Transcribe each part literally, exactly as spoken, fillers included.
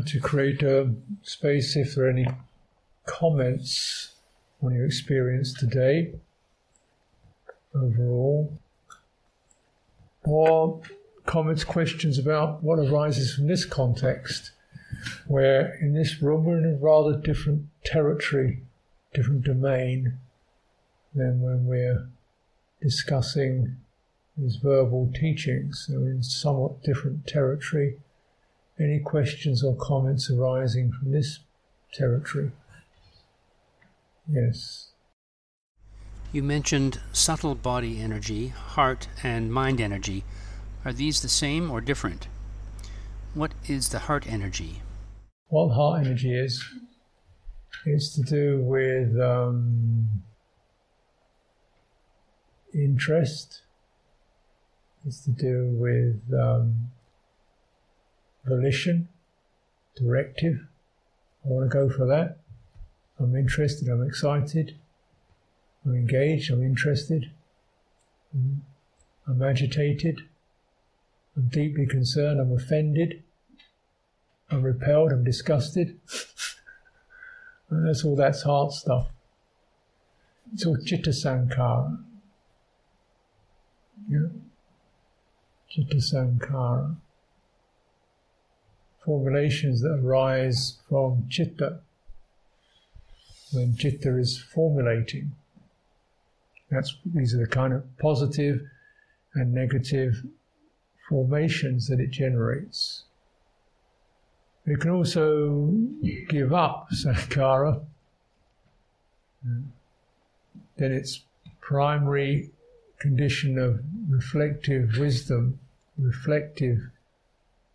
to create a space if there are any comments on your experience today, overall, or comments, questions about what arises from this context, where in this room we're in a rather different territory, different domain than when we're discussing these verbal teachings. So we're in somewhat different territory. Any questions or comments arising from this territory? Yes. You mentioned subtle body energy, heart and mind energy. Are these the same or different? What is the heart energy? What heart energy is, it's to do with um, interest. It's to do with um, volition, directive. I want to go for that. I'm interested, I'm excited. I'm engaged, I'm interested. I'm agitated. I'm deeply concerned, I'm offended, I'm repelled, I'm disgusted. And that's all that's heart stuff. It's all citta sankhara. Yeah. Citta sankhara. Formulations that arise from citta, when citta is formulating. That's, these are the kind of positive and negative formations that it generates. It can also give up sankhara. Then its primary condition of reflective wisdom, reflective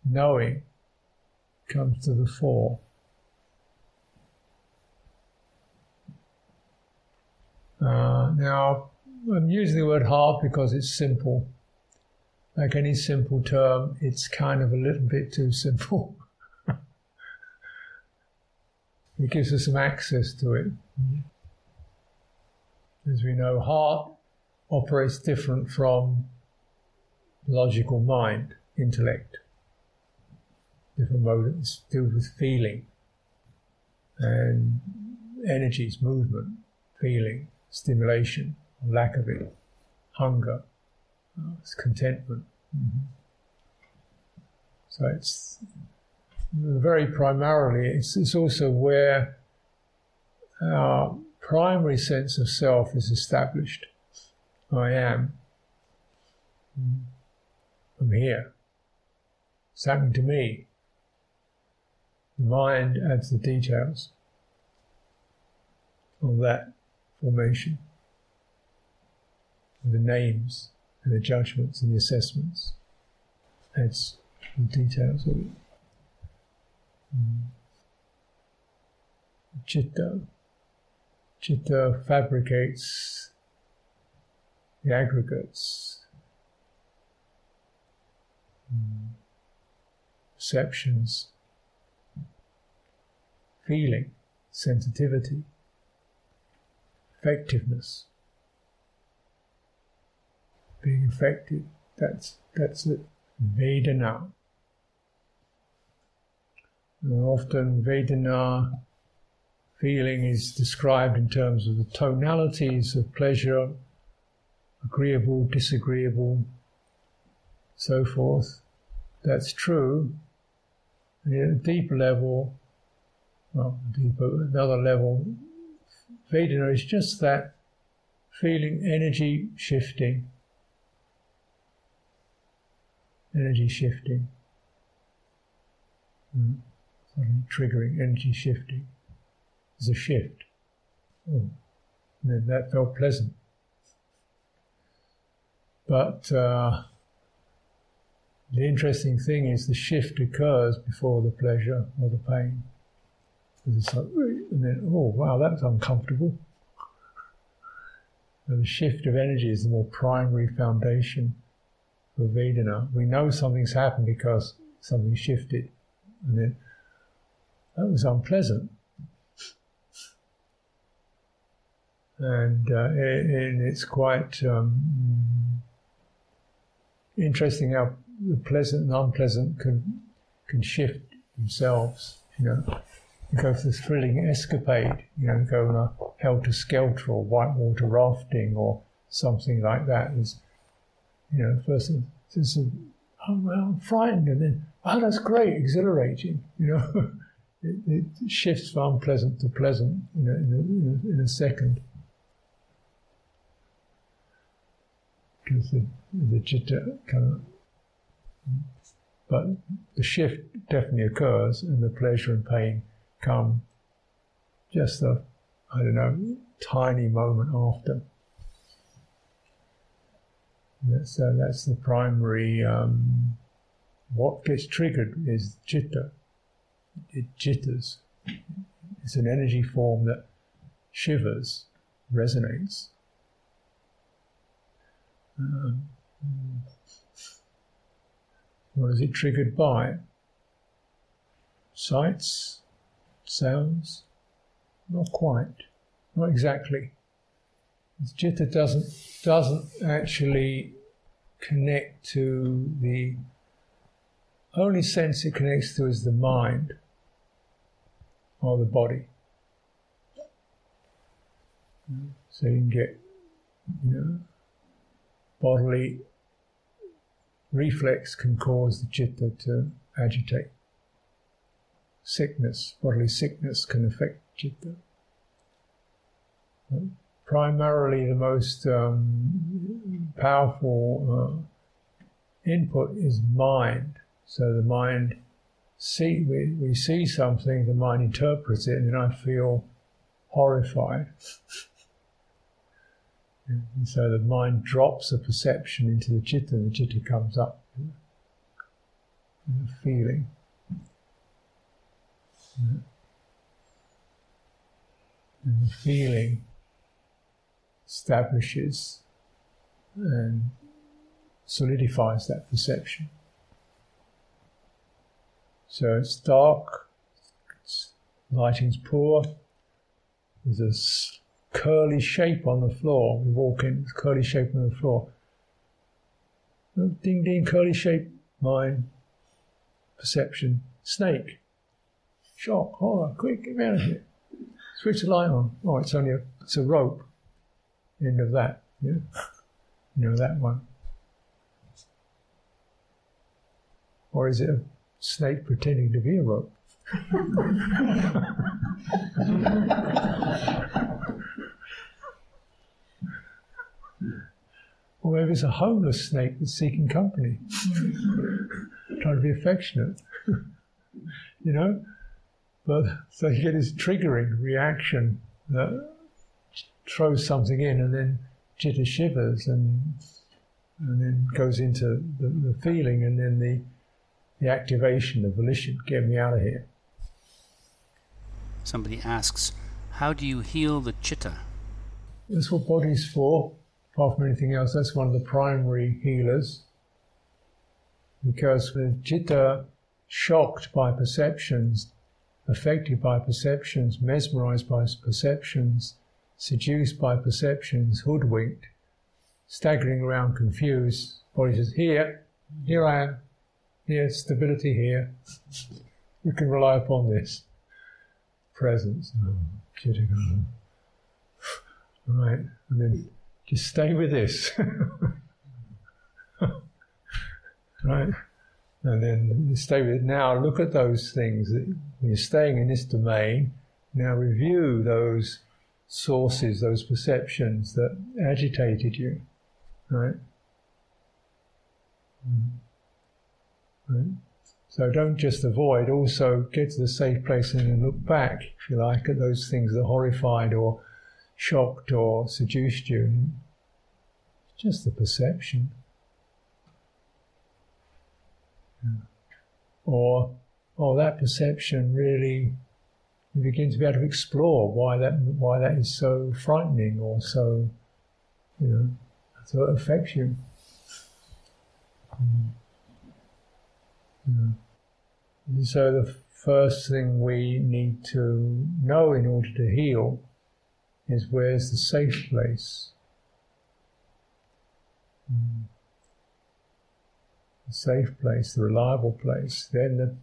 knowing, comes to the fore. Uh, now, I'm using the word heart because it's simple. Like any simple term, it's kind of a little bit too simple. It gives us some access to it. As we know, heart operates different from logical mind, intellect. Different mode, it's to do with feeling and energies, movement, feeling, stimulation, lack of it, hunger. It's contentment. Mm-hmm. So it's very primarily, it's, it's also where our primary sense of self is established. I am. Mm. I'm here. It's happening to me. The mind adds the details of that formation, the names, and the judgments and the assessments. That's the details of it. Mm. Citta. Citta fabricates the aggregates, mm. perceptions, feeling, sensitivity, effectiveness. Being affected, that's that's it. Vedana. And often vedana feeling is described in terms of the tonalities of pleasure, agreeable, disagreeable, so forth. That's true. And at a deep level, well, deeper, another level, vedana is just that feeling, energy shifting. Energy shifting, mm. Something triggering, energy shifting. There's a shift. Oh. And then that felt pleasant. But uh, the interesting thing is the shift occurs before the pleasure or the pain. It's like, and then, oh wow, that's uncomfortable. And the shift of energy is the more primary foundation. Vedana, we know something's happened because something shifted, and then that was unpleasant. And, uh, and it's quite um, interesting how the pleasant and unpleasant can can shift themselves, you know, and go for this thrilling escapade, you know, go on a helter-skelter or whitewater rafting or something like that. It's, you know, first it's a, oh, well, I'm frightened, and then, oh, that's great, exhilarating, you know. It, it shifts from unpleasant to pleasant, you know, in a, in a, in a second. Because the, the citta kind of, but the shift definitely occurs, and the pleasure and pain come just a, I don't know, tiny moment after. That's, so that's the primary. Um, what gets triggered is citta. It jitters. It's an energy form that shivers, resonates. Um, what is it triggered by? Sights? Sounds? Not quite. Not exactly. Citta doesn't doesn't actually connect to the only sense it connects to is the mind or the body. So you can get, you know, bodily reflex can cause the citta to agitate. Sickness, bodily sickness can affect citta. Right? Primarily the most um, powerful uh, input is mind. So the mind, see we, we see something, the mind interprets it, and I feel horrified. And so the mind drops a perception into the citta, and the citta comes up with a feeling. And the feeling establishes and solidifies that perception. So it's dark, it's, lighting's poor, there's this curly shape on the floor, we walk in, curly shape on the floor. Ding ding, curly shape, mine, perception, snake, shock, horror, quick, get out of here. Switch the light on, oh it's only a, it's a rope. End of that, yeah. You know that one. Or is it a snake pretending to be a rope? Or maybe it's a homeless snake that's seeking company, trying to be affectionate. You know? But so you get this triggering reaction that throws something in, and then citta shivers, and and then goes into the, the feeling, and then the the activation, the volition, get me out of here. Somebody asks, how do you heal the citta? That's what body's for, apart from anything else. That's one of the primary healers. Because with citta shocked by perceptions, affected by perceptions, mesmerized by perceptions, seduced by perceptions, hoodwinked, staggering around, confused. Body says, here, here I am, here, stability here. We can rely upon this. Presence. Oh, kidding. Right, and then just stay with this. Right? And then stay with it. Now look at those things. When you're staying in this domain, now review those sources, those perceptions that agitated you, right? Mm. Right? So don't just avoid, also get to the safe place and then look back, if you like, at those things that horrified or shocked or seduced you. It's just the perception. Yeah. Or, oh, that perception really... You begin to be able to explore why that why that is so frightening or so, you know, so it affects you. Mm. Yeah. So the first thing we need to know in order to heal is where's the safe place. Mm. The safe place, the reliable place. Then the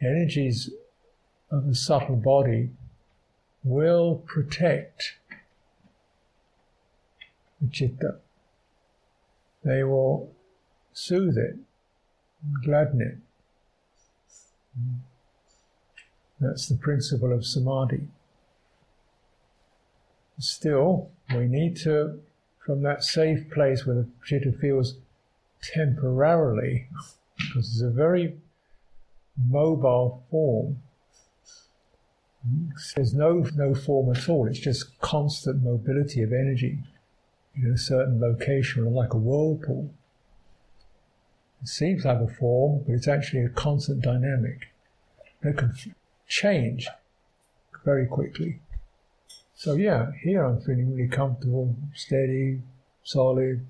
energies of the subtle body will protect the citta. They will soothe it, gladden it. That's the principle of samadhi. Still, we need to, from that safe place where the citta feels temporarily, because it's a very mobile form. There's no no form at all. It's just constant mobility of energy in a certain location, like a whirlpool. It seems like a form, but it's actually a constant dynamic. It can change very quickly. So yeah, here I'm feeling really comfortable, steady, solid,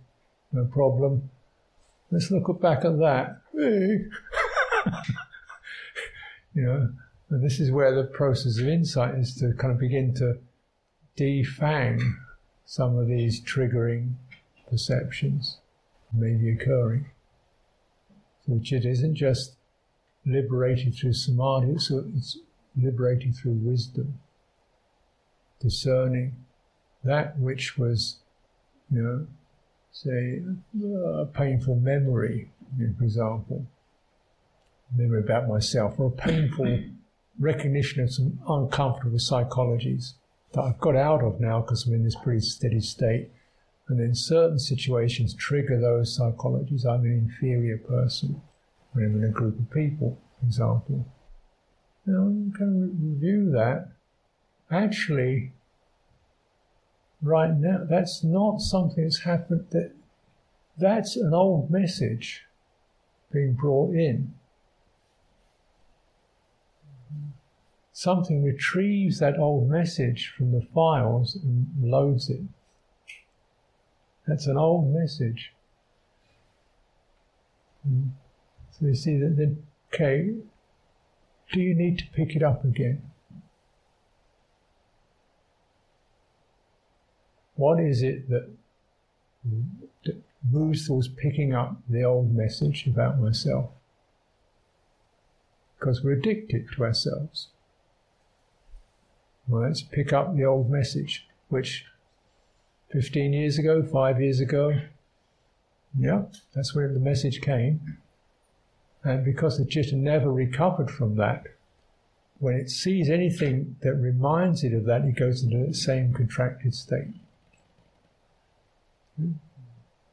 no problem. Let's look back at that. You know, and this is where the process of insight is to kind of begin to defang some of these triggering perceptions maybe occurring. So the citta isn't just liberated through samadhi, so it's liberated through wisdom. Discerning that which was, you know, say, a painful memory, you know, for example, a memory about myself, or a painful recognition of some uncomfortable psychologies that I've got out of now because I'm in this pretty steady state, and then certain situations trigger those psychologies. I'm an inferior person when I'm in a group of people, for example. Now, I'm going to review that. Actually, right now, that's not something that's happened. That, that's an old message being brought in. Something retrieves that old message from the files and loads it. That's an old message. So you see that, then, okay, do you need to pick it up again? What is it that, that moves towards picking up the old message about myself? Because we're addicted to ourselves. Well, let's pick up the old message, which fifteen years ago, five years ago, yeah, that's where the message came. And because the citta never recovered from that, when it sees anything that reminds it of that, it goes into the same contracted state.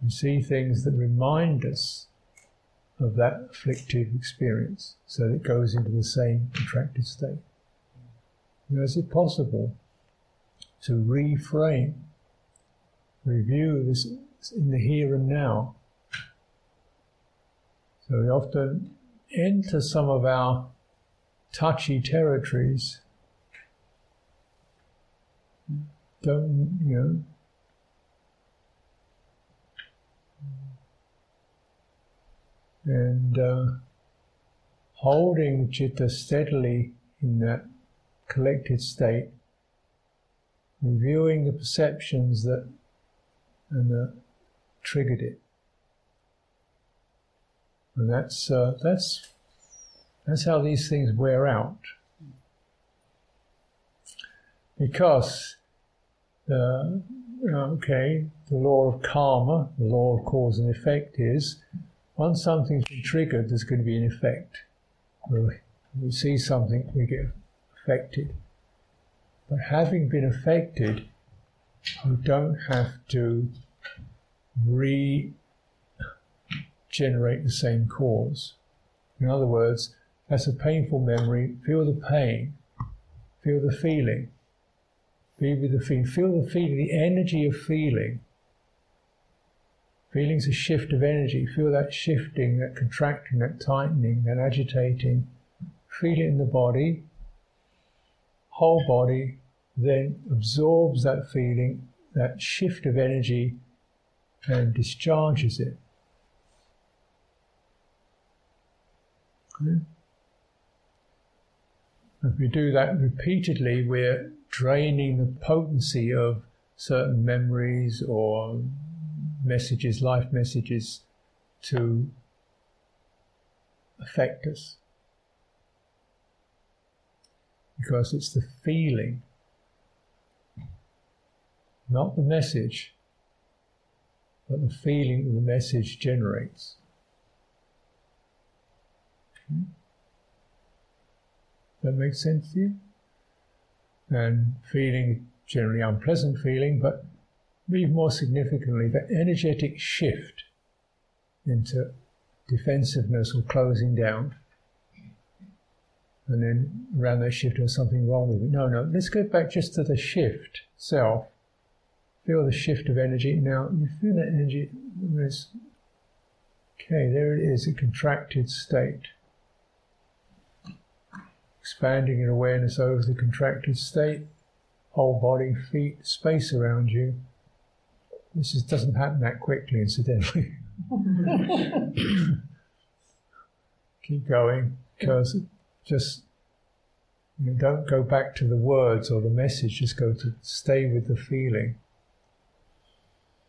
We see things that remind us of that afflictive experience, so that it goes into the same contracted state. Now, is it possible to reframe, review this in the here and now? So we often enter some of our touchy territories, don't, you know, and uh, holding citta steadily in that collected state, reviewing the perceptions that and that triggered it, and that's uh, that's that's how these things wear out, because uh, okay, the law of karma, the law of cause and effect is, once something's been triggered, there's going to be an effect. When we see something, we get affected. But having been affected, we don't have to regenerate the same cause. In other words, that's a painful memory. Feel the pain. Feel the feeling. Be with the feeling. Feel the feeling, the energy of feeling. Feeling's a shift of energy. Feel that shifting, that contracting, that tightening, that agitating. Feel it in the body, whole body, then absorbs that feeling, that shift of energy, and discharges it. Okay. If we do that repeatedly, we're draining the potency of certain memories or messages, life messages, to affect us. because it's the feeling, not the message, but the feeling that the message generates. Okay. That makes sense to you? And feeling, generally unpleasant feeling, but even more significantly, the energetic shift into defensiveness or closing down. And then around that shift, there's something wrong with it. No, no, let's go back just to the shift itself. Feel the shift of energy. Now, you feel that energy. Okay, there it is, a contracted state. Expanding in awareness over the contracted state. Whole body, feet, space around you. This is, doesn't happen that quickly, incidentally. Keep going, because just you know, don't go back to the words or the message, just go to stay with the feeling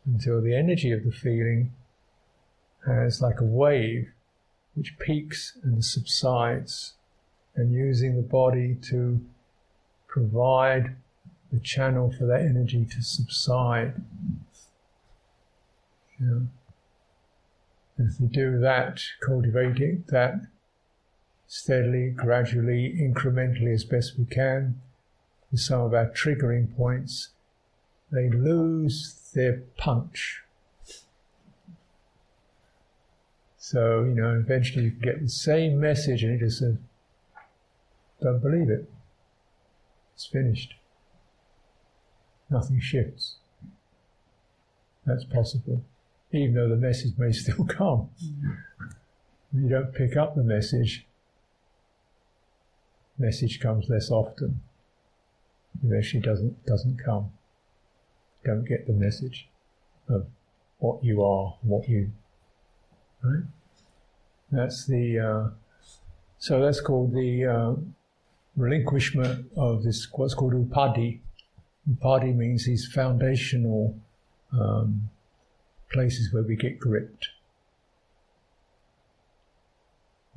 until the energy of the feeling has like a wave which peaks and subsides, and using the body to provide the channel for that energy to subside. Yeah. If you do that, cultivating that steadily, gradually, incrementally as best we can, with some of our triggering points, they lose their punch. So, you know, eventually you can get the same message and it just says, don't believe it. It's finished. Nothing shifts. That's possible. Even though the message may still come. Mm-hmm. You don't pick up the message, message comes less often. It actually doesn't, doesn't come. You don't get the message of what you are, what you... Right? That's the... Uh, so that's called the uh, relinquishment of this, what's called upadhi. Upadhi means these foundational... Um, places where we get gripped,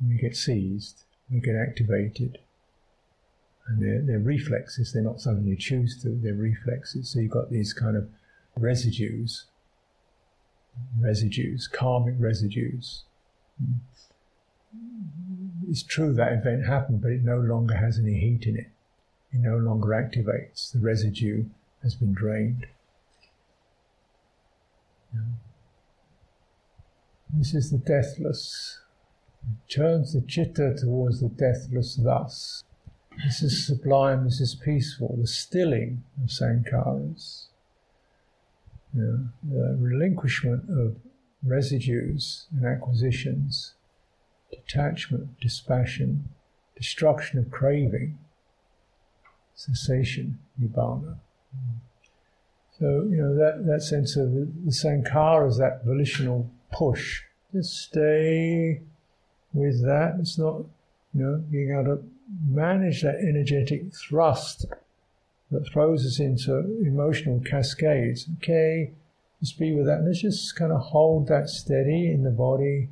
we get seized, we get activated, and they're, they're reflexes, they're not something you choose to, they're reflexes. So you've got these kind of residues, residues, karmic residues. It's true that event happened, but it no longer has any heat in it, it no longer activates, the residue has been drained. This is the deathless. It turns the citta towards the deathless thus. This is sublime, this is peaceful, the stilling of sankharas. Yeah. The relinquishment of residues and acquisitions, detachment, dispassion, destruction of craving, cessation, nibbana. Mm. So, you know, that, that sense of the, the sankhara is that volitional push. Just stay with that. It's not, you know, being able to manage that energetic thrust that throws us into emotional cascades. Okay, just be with that. Let's just kind of hold that steady in the body,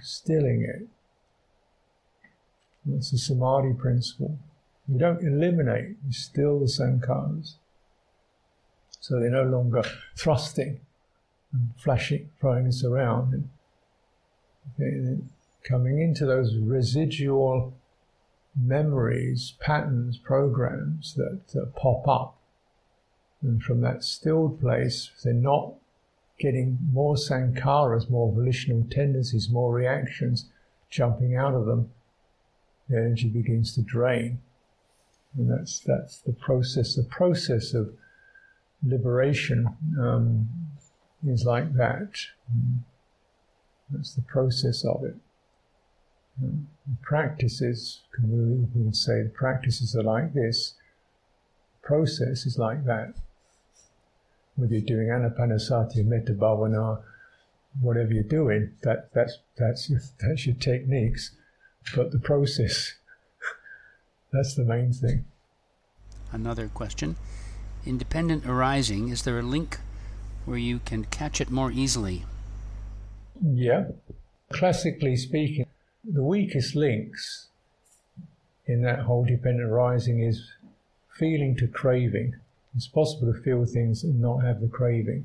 stilling it. That's the samadhi principle. We don't eliminate, we still the sankharas. So they're no longer thrusting and flashing, throwing us around. And coming into those residual memories, patterns, programs that uh, pop up. And from that stilled place, they're not getting more sankharas, more volitional tendencies, more reactions jumping out of them. The energy begins to drain. And that's that's the process. The process of liberation um, is like that. That's the process of it. And practices, can we, we would say, the practices are like this. The process is like that. Whether you're doing anapanasati, metta bhavana, whatever you're doing, that that's that's your that's your techniques, but the process. That's the main thing. Another question. Independent arising, is there a link where you can catch it more easily? Yeah. Classically speaking, the weakest links in that whole dependent arising is feeling to craving. It's possible to feel things and not have the craving,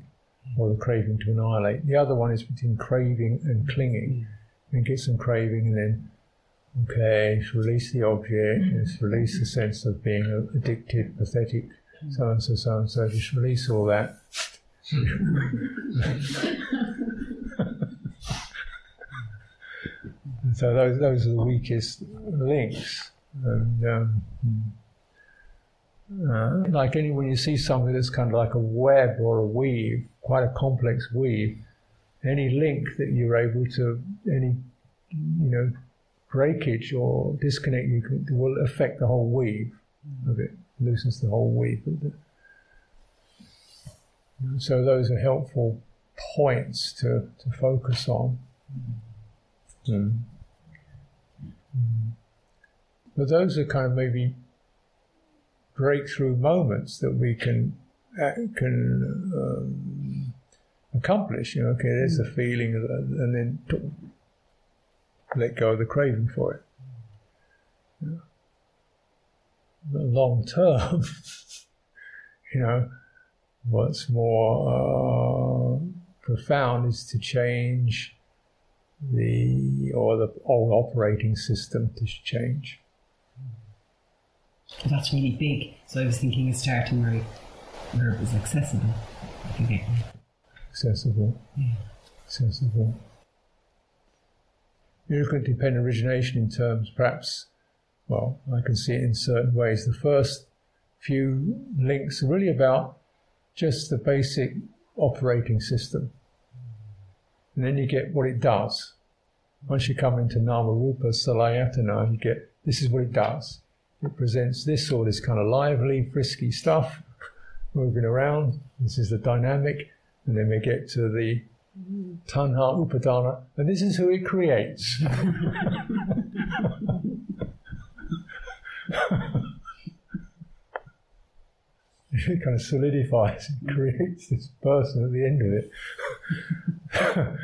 or the craving to annihilate. The other one is between craving and clinging. And get some craving and then, okay, release the object, just release the sense of being addicted, pathetic, so-and-so, so-and-so, just release all that. So those those are the weakest links. And, um, uh, like any, when you see something that's kind of like a web or a weave, quite a complex weave, any link that you're able to, any, you know, breakage or disconnect you can, will affect the whole weave of it, loosens the whole weave of it. So those are helpful points to, to focus on. Mm. Mm. But those are kind of maybe breakthrough moments that we can can um, accomplish. You know, okay, there's the feeling, and then to let go of the craving for it. Yeah. Long term, you know, what's more uh, profound is to change the or the old operating system to change. That's really big. So I was thinking of starting where, where it was accessible. Okay. Accessible. Yeah. Accessible. You look at dependent origination in terms, perhaps, well, I can see it in certain ways. The first few links are really about just the basic operating system. And then you get what it does. Once you come into nama rupa, salayatana, you get this is what it does. It presents this, all this kind of lively, frisky stuff, moving around. This is the dynamic. And then we get to the tanha, upadana, and this is who it creates. It kind of solidifies and creates this person at the end of it.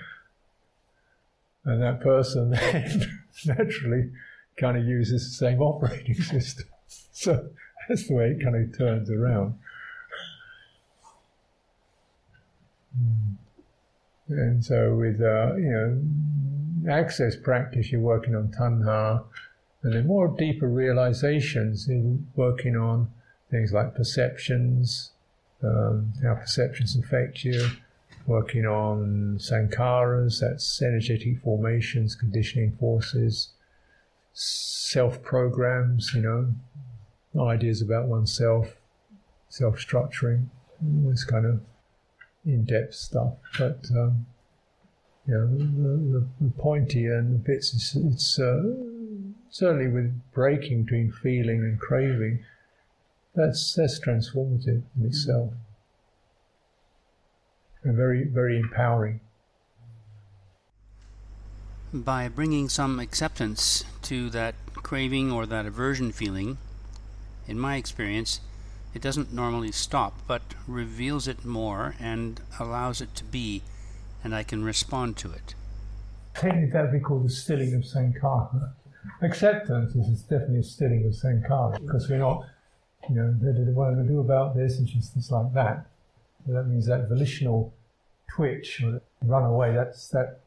And that person then naturally kind of uses the same operating system. So that's the way it kind of turns around. And so with, uh, you know, access practice, you're working on tanha, and then more deeper realizations, you're working on things like perceptions, um, how perceptions affect you, working on sankharas, that's energetic formations, conditioning forces, self-programs, you know, ideas about oneself, self-structuring, all this kind of in-depth stuff. But, um, you know, the, the, the pointy and the bits, it's, it's uh, certainly with breaking between feeling and craving, That's that's transformative in itself, and very, very empowering. By bringing some acceptance to that craving or that aversion feeling, in my experience, it doesn't normally stop, but reveals it more and allows it to be, and I can respond to it. Technically, that would be called the stilling of sankhara. Acceptance is definitely a stilling of sankhara, because we're not... You know, what I'm going to do about this, and just things like that. So that means that volitional twitch or run away. That's that.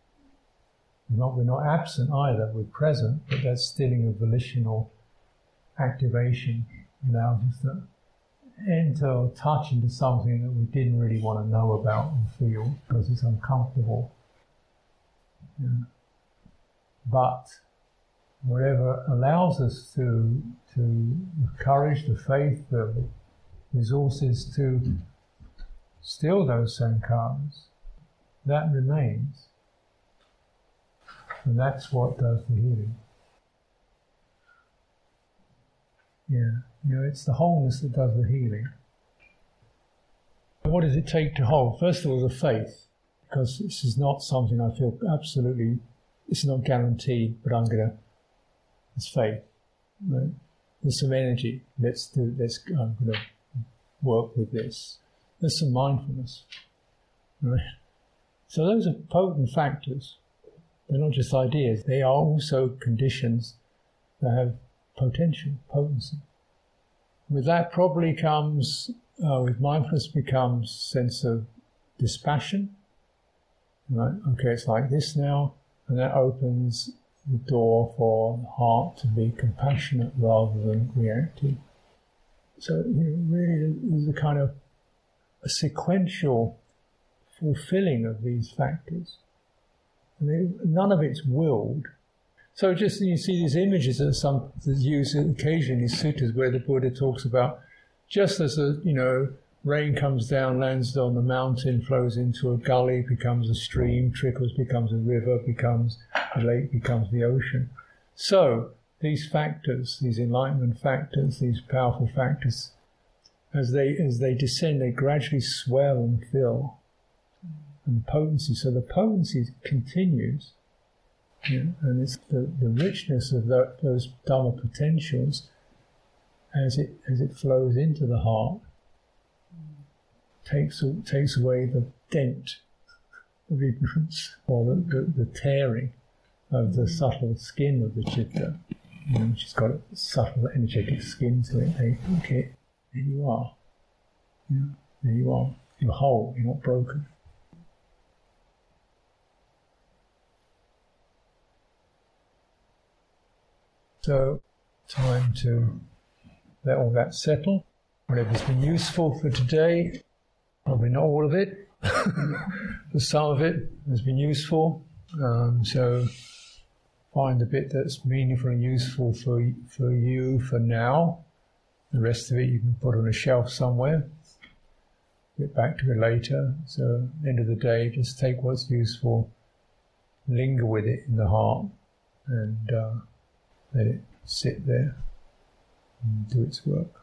Not we're not absent either. We're present, but that's stilling a volitional activation, allows us to enter or touch into something that we didn't really want to know about and feel because it's uncomfortable. Yeah. But whatever allows us to. to the courage, the faith, the resources to still those sankharas, that remains. And that's what does the healing. Yeah, you know, it's the wholeness that does the healing. What does it take to hold? First of all, the faith, because this is not something I feel absolutely, it's not guaranteed, but I'm going to, it's faith, right? There's some energy. Let's do. Let's. I'm going to work with this. There's some mindfulness, right? So those are potent factors. They're not just ideas. They are also conditions that have potential, potency. With that probably comes, uh, with mindfulness becomes sense of dispassion. Right? Okay, it's like this now, and that opens the door for the heart to be compassionate rather than reactive. So you know, really there's a kind of a sequential fulfilling of these factors. And they, none of it's willed. So just you see these images that some that's used occasionally in suttas where the Buddha talks about just as a you know rain comes down, lands on the mountain, flows into a gully, becomes a stream, trickles, becomes a river, becomes a lake, becomes the ocean. So these factors, these enlightenment factors, these powerful factors, as they as they descend, they gradually swell and fill. And potency. So the potency continues. Yeah, and it's the, the richness of that, those Dhamma potentials as it as it flows into the heart takes takes away the dent of ignorance or the, the, the tearing of the subtle skin of the citta. You know, she's got a subtle energetic skin to it. Hey, okay, there you are. Yeah, there you are. You're whole. You're not broken. So, time to let all that settle. Whatever's been useful for today, probably not all of it, but some of it has been useful. Um, so, find a bit that's meaningful and useful for, for you for now. The rest of it you can put on a shelf somewhere. Get back to it later. So, end of the day, just take what's useful, linger with it in the heart, and... Uh, let it sit there and do its work.